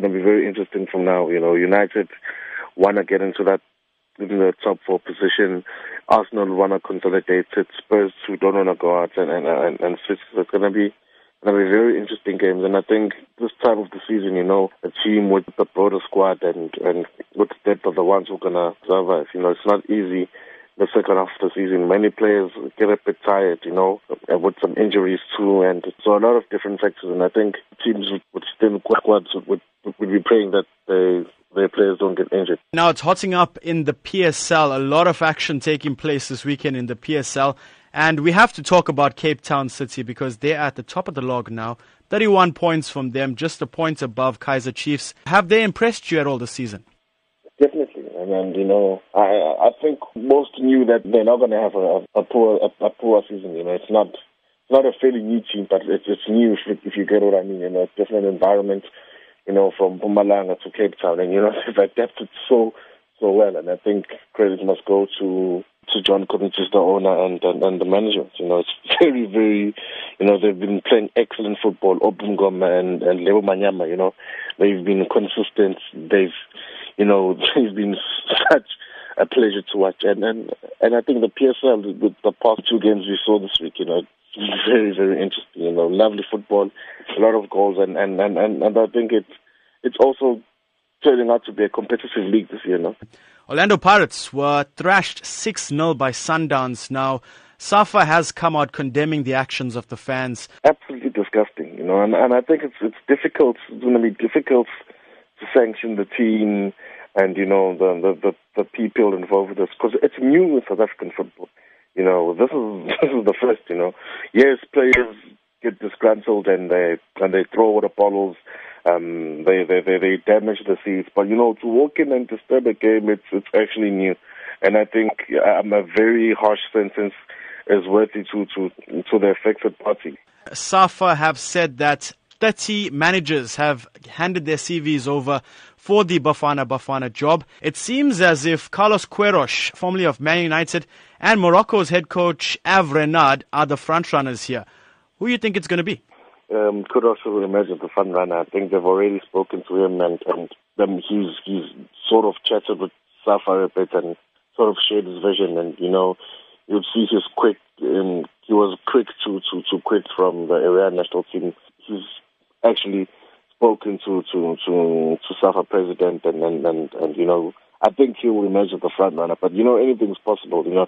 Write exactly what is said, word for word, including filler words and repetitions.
going to be very interesting from now. You know, United want to get into that in the top four position. Arsenal want to consolidate it. Spurs, who don't want to go out and and and, and switch. So it's going to be going to be very interesting games. And I think this time of the season, you know, a team with the broader squad and and with the depth of the ones who are going to survive. You know, it's not easy. The second half of the season, many players get a bit tired, you know, with some injuries too, and so a lot of different factors. And I think teams would still squads would would be praying that they. Their players don't get injured. Now it's hotting up in the P S L. A lot of action taking place this weekend in the P S L. And we have to talk about Cape Town City because they're at the top of the log now. thirty-one points from them, just a point above Kaizer Chiefs. Have they impressed you at all this season? Definitely. And, and you know, I I think most knew that they're not going to have a, a poor a, a poor season. You know, it's not it's not a fairly new team, but it's, it's new if, if you get what I mean. You know, it's a different environment. You know, from Pumalanga to Cape Town, and you know they've adapted so so well. And I think credit must go to to John Cornelius, the owner, and, and and the management. You know, it's very very, you know, they've been playing excellent football. Obungoma and and Lebo Manyama, you know, they've been consistent. They've, you know, they've been such a pleasure to watch. And and and I think the P S L with the past two games we saw this week, you know. Very, very interesting, you know, lovely football, a lot of goals, and, and, and, and I think it's, it's also turning out to be a competitive league this year, no? Orlando Pirates were thrashed six nil by Sundowns now. SAFA has come out condemning the actions of the fans. Absolutely disgusting, you know, and, and I think it's it's difficult, it's going to be difficult to sanction the team and, you know, the, the, the, the people involved with this, because it's new in South African football. You know, this is this is the first. You know, yes, players get disgruntled and they and they throw water bottles, um, they, they they they damage the seats. But you know, to walk in and disturb a game, it's it's actually new, and I think um, a very harsh sentence is worthy to to to the affected party. SAFA have said that thirty managers have handed their C Vs over for the Bafana Bafana job. It seems as if Carlos Queiroz, formerly of Man United, and Morocco's head coach Avrenad are the frontrunners here. Who do you think it's going to be? Um, Queiroz will imagine the frontrunner. I think they've already spoken to him, and, and um, he's, he's sort of chatted with Safa a bit and sort of shared his vision. And, you know, you'd see he's quick. Um, he was quick to, to, to quit from the Iranian national team. He's actually spoken to to to, to SAFA president and, and and and you know, I think he will emerge as the front runner, but you know, anything's possible, you know.